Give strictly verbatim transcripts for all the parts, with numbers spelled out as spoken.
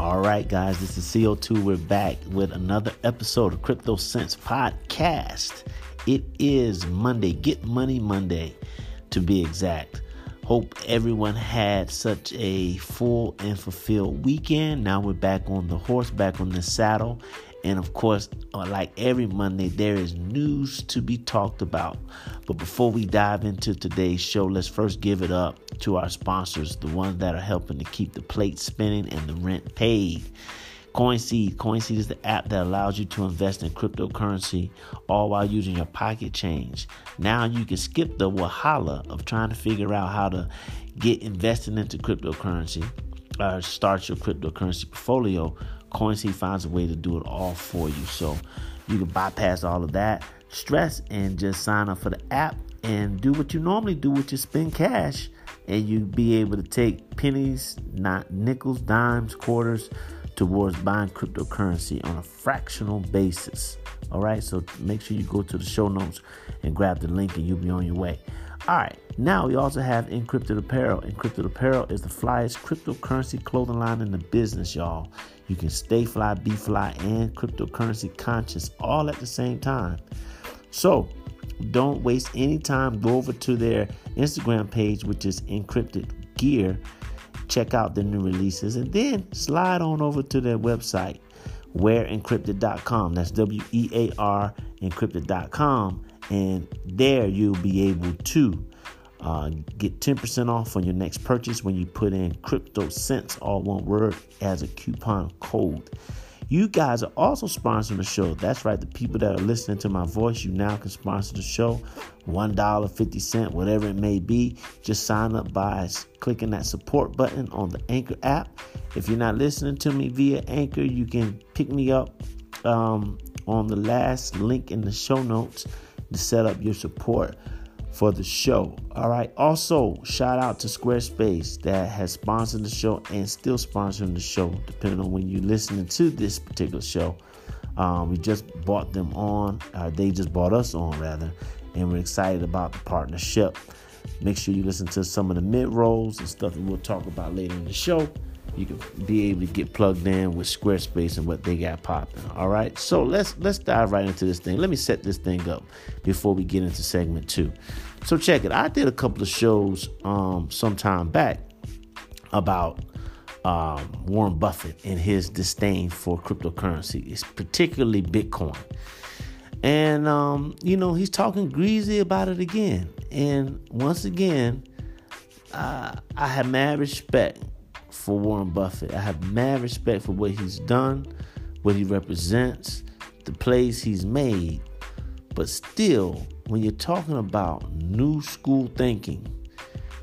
All right, guys, this is C O two. We're back with another episode of Crypto Sense Podcast. It is Monday, Get Money Monday, to be exact. Hope everyone had such a full and fulfilled weekend. Now we're back on the horse, back on the saddle. And of course, like every Monday, there is news to be talked about. But before we dive into today's show, let's first give it up to our sponsors, the ones that are helping to keep the plate spinning and the rent paid. CoinSeed. CoinSeed is the app that allows you to invest in cryptocurrency all while using your pocket change. Now you can skip the wahala of trying to figure out how to get invested into cryptocurrency or start your cryptocurrency portfolio. CoinSeed finds a way to do it all for you, so you can bypass all of that stress and just sign up for the app and do what you normally do, which is spend cash, and you'll be able to take pennies, not nickels, dimes, quarters towards buying cryptocurrency on a fractional basis. All right, so make sure you go to the show notes and grab the link and you'll be on your way. All right, now we also have Encrypted Apparel. Encrypted Apparel is the flyest cryptocurrency clothing line in the business, y'all. You can stay fly, be fly, and cryptocurrency conscious all at the same time. So don't waste any time. Go over to their Instagram page, which is Encrypted Gear. Check out the new releases and then slide on over to their website, wear encrypted dot com. That's W E A R encrypted dot com. And there you'll be able to uh, get ten percent off on your next purchase when you put in Crypto Sense, all one word, as a coupon code. You guys are also sponsoring the show. That's right. The people that are listening to my voice, you now can sponsor the show. one dollar, fifty cents, whatever it may be. Just sign up by clicking that support button on the Anchor app. If you're not listening to me via Anchor, you can pick me up um, on the last link in the show notes to set up your support for the show. All right. Also, shout out to Squarespace that has sponsored the show and still sponsoring the show, depending on when you're listening to this particular show. Um, we just bought them on, or they just bought us on, rather, and we're excited about the partnership. Make sure you listen to some of the mid-rolls and stuff that we'll talk about later in the show. You can be able to get plugged in with Squarespace and what they got popping. All right. So let's let's dive right into this thing. Let me set this thing up before we get into segment two. So check it. I did a couple of shows um, some time back about um, Warren Buffett and his disdain for cryptocurrency. It's particularly Bitcoin. And, um, you know, he's talking greasy about it again. And once again, uh, I have mad respect for Warren Buffett. I have mad respect for what he's done, what he represents, the plays he's made. But still, when you're talking about new school thinking,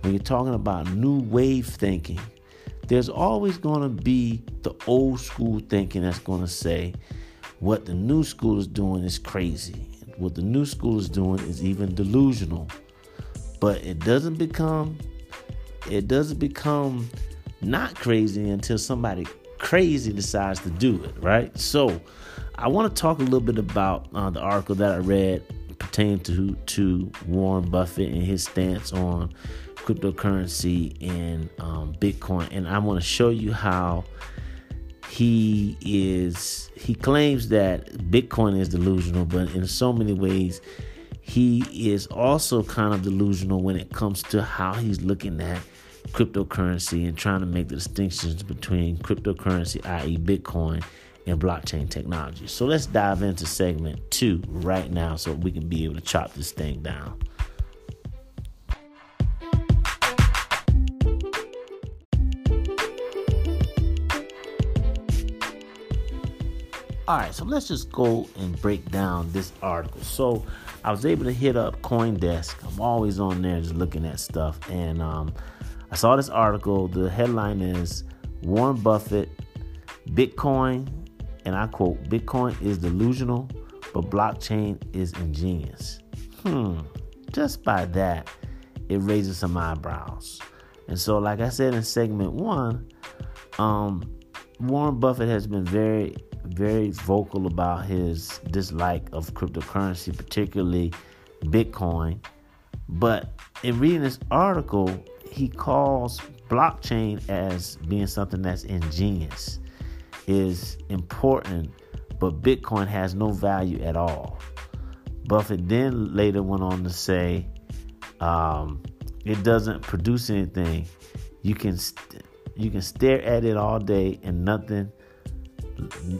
when you're talking about new wave thinking, there's always going to be the old school thinking that's going to say what the new school is doing is crazy. What the new school is doing is even delusional. But it doesn't become, it doesn't become not crazy until somebody crazy decides to do it, right? So I want to talk a little bit about uh, the article that I read pertaining to to Warren Buffett and his stance on cryptocurrency and um, Bitcoin. And I want to show you how he is, he claims that Bitcoin is delusional, but in so many ways, he is also kind of delusional when it comes to how he's looking at cryptocurrency and trying to make the distinctions between cryptocurrency, that is. Bitcoin, and blockchain technology. So let's dive into segment two right now so we can be able to chop this thing down. All right, so let's just go and break down this article. So I was able to hit up CoinDesk. I'm always on there just looking at stuff. And um, I saw this article. The headline is Warren Buffett, Bitcoin, and I quote, Bitcoin is delusional, but blockchain is ingenious. Hmm. Just by that, it raises some eyebrows. And so, like I said in segment one, um, Warren Buffett has been very, very vocal about his dislike of cryptocurrency, particularly Bitcoin. But in reading this article, he calls blockchain as being something that's ingenious. is important, but Bitcoin has no value at all. Buffett then later went on to say, um, it doesn't produce anything. You can st- you can stare at it all day and nothing,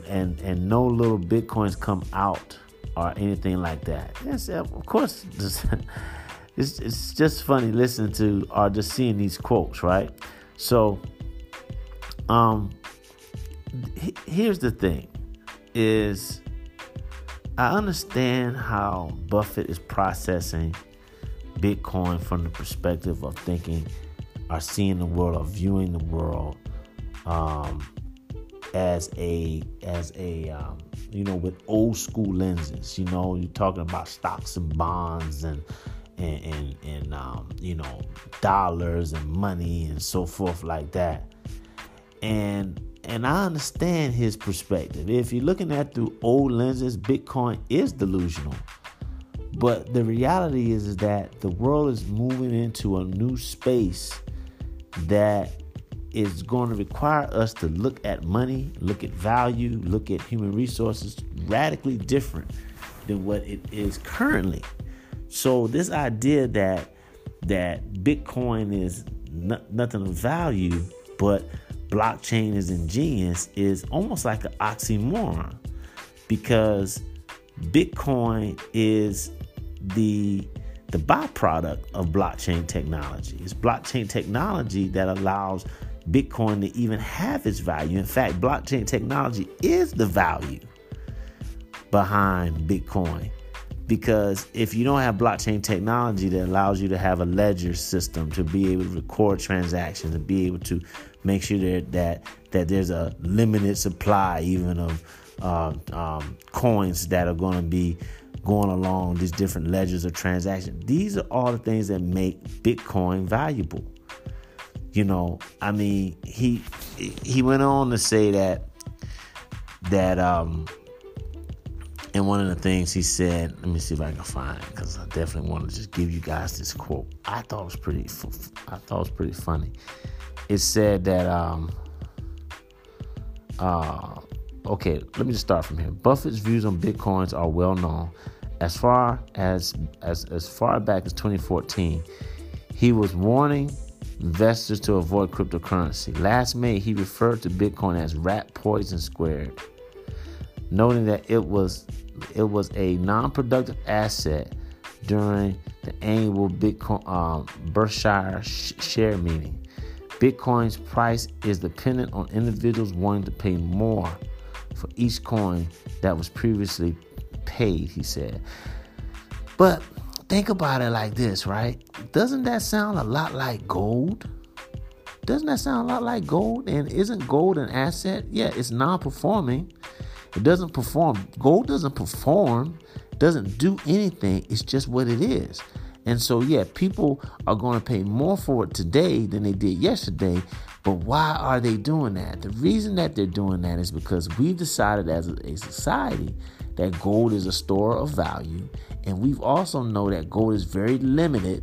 and and no little Bitcoins come out or anything like that. Yes, of course. It's it's just funny listening to or just seeing these quotes, right? So, um, he, here's the thing: is I understand how Buffett is processing Bitcoin from the perspective of thinking, or seeing the world, or viewing the world um, as a as a um, you know, with old school lenses. You know, you're talking about stocks and bonds and. and, and, and um, you know, dollars and money and so forth like that. And, and I understand his perspective. If you're looking at through old lenses, Bitcoin is delusional. But the reality is, is that the world is moving into a new space that is going to require us to look at money, look at value, look at human resources radically different than what it is currently. So this idea that that Bitcoin is n- nothing of value, but blockchain is ingenious, is almost like an oxymoron, because Bitcoin is the the byproduct of blockchain technology. It's blockchain technology that allows Bitcoin to even have its value. In fact, blockchain technology is the value behind Bitcoin. Because if you don't have blockchain technology that allows you to have a ledger system to be able to record transactions and be able to make sure that that, that there's a limited supply even of uh, um, coins that are going to be going along these different ledgers of transactions, these are all the things that make Bitcoin valuable. You know, I mean, he he went on to say that that. Um, And one of the things he said, let me see if I can find it, because I definitely want to just give you guys this quote. I thought it was pretty, I thought it was pretty funny. It said that, um, uh, okay, let me just start from here. Buffett's views on Bitcoins are well known. As far as as as far back as twenty fourteen, he was warning investors to avoid cryptocurrency. Last May, he referred to Bitcoin as rat poison squared, noting that it was it was a non-productive asset during the annual Bitcoin um, Berkshire sh- share meeting. Bitcoin's price is dependent on individuals wanting to pay more for each coin that was previously paid, he said. But think about it like this, right? Doesn't that sound a lot like gold? Doesn't that sound a lot like gold? And isn't gold an asset? Yeah, it's non-performing. It doesn't perform. Gold doesn't perform, doesn't do anything. It's just what it is. And so, yeah, people are going to pay more for it today than they did yesterday. But why are they doing that? The reason that they're doing that is because we've decided as a society that gold is a store of value. And we've also know that gold is very limited.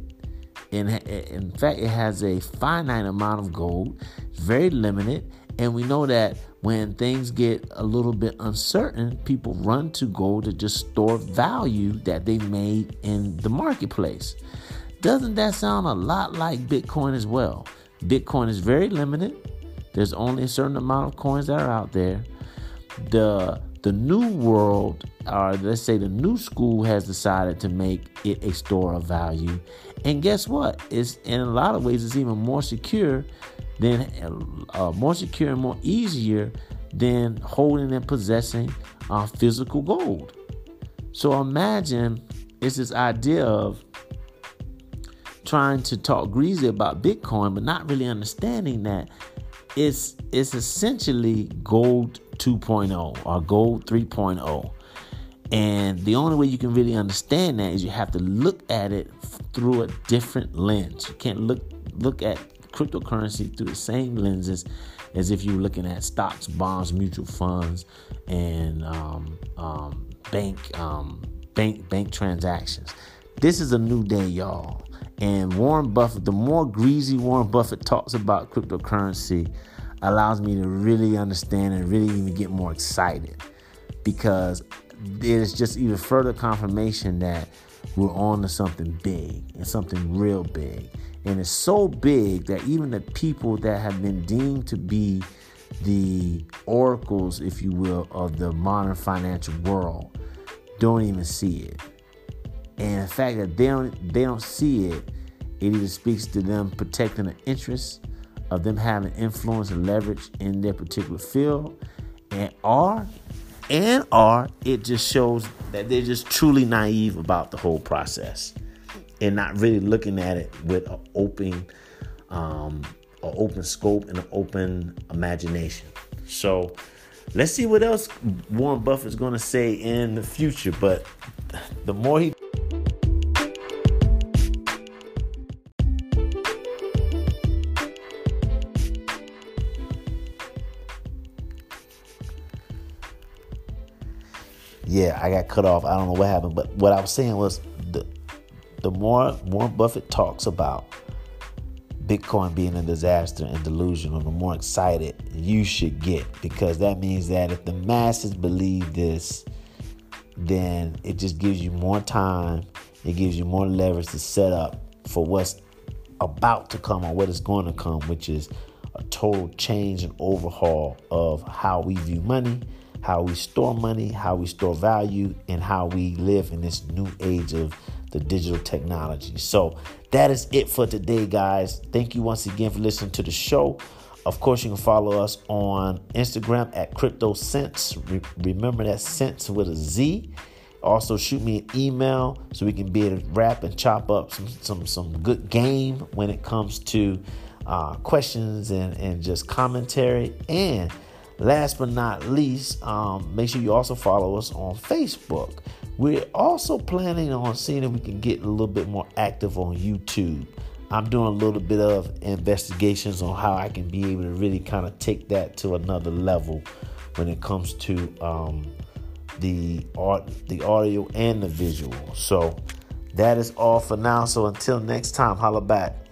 In, in fact, it has a finite amount of gold. It's very limited. And we know that when things get a little bit uncertain, people run to gold to just store value that they made in the marketplace. Doesn't that sound a lot like Bitcoin as well? Bitcoin is very limited. There's only a certain amount of coins that are out there. The the new world, or let's say the new school, has decided to make it a store of value. And guess what? It's in a lot of ways, it's even more secure Then uh, more secure and more easier than holding and possessing uh, physical gold. So imagine it's this idea of trying to talk greasy about Bitcoin, but not really understanding that it's it's essentially gold two point oh or gold three point oh. And the only way you can really understand that is you have to look at it through a different lens. You can't look look at cryptocurrency through the same lenses as if you're looking at stocks, bonds, mutual funds, and um, um, bank um, bank bank transactions. This is a new day, y'all. And Warren Buffett, the more greasy Warren Buffett talks about cryptocurrency, allows me to really understand and really even get more excited, because it is just even further confirmation that we're on to something big and something real big. And it's so big that even the people that have been deemed to be the oracles, if you will, of the modern financial world don't even see it. And the fact that they don't, they don't see it, it either speaks to them protecting the interests of them having influence and leverage in their particular field, and are and are it just shows that they're just truly naive about the whole process and not really looking at it with an open, um, an open scope and an open imagination. So let's see what else Warren Buffett's going to say in the future. But the more he Yeah, I got cut off. I don't know what happened, but what I was saying was the the more Warren Buffett talks about Bitcoin being a disaster and delusional, the more excited you should get, because that means that if the masses believe this, then it just gives you more time. It gives you more leverage to set up for what's about to come or what is going to come, which is a total change and overhaul of how we view money, how we store money, how we store value, and how we live in this new age of the digital technology. So that is it for today, guys. Thank you once again for listening to the show. Of course, you can follow us on Instagram at Crypto Sense. Re- remember that Sense with a Z. Also, shoot me an email so we can be able to wrap and chop up some some, some good game when it comes to uh, questions and, and just commentary. And last but not least, um, make sure you also follow us on Facebook. We're also planning on seeing if we can get a little bit more active on YouTube. I'm doing a little bit of investigations on how I can be able to really kind of take that to another level when it comes to um, the art, the audio and the visual. So that is all for now. So until next time, holla back.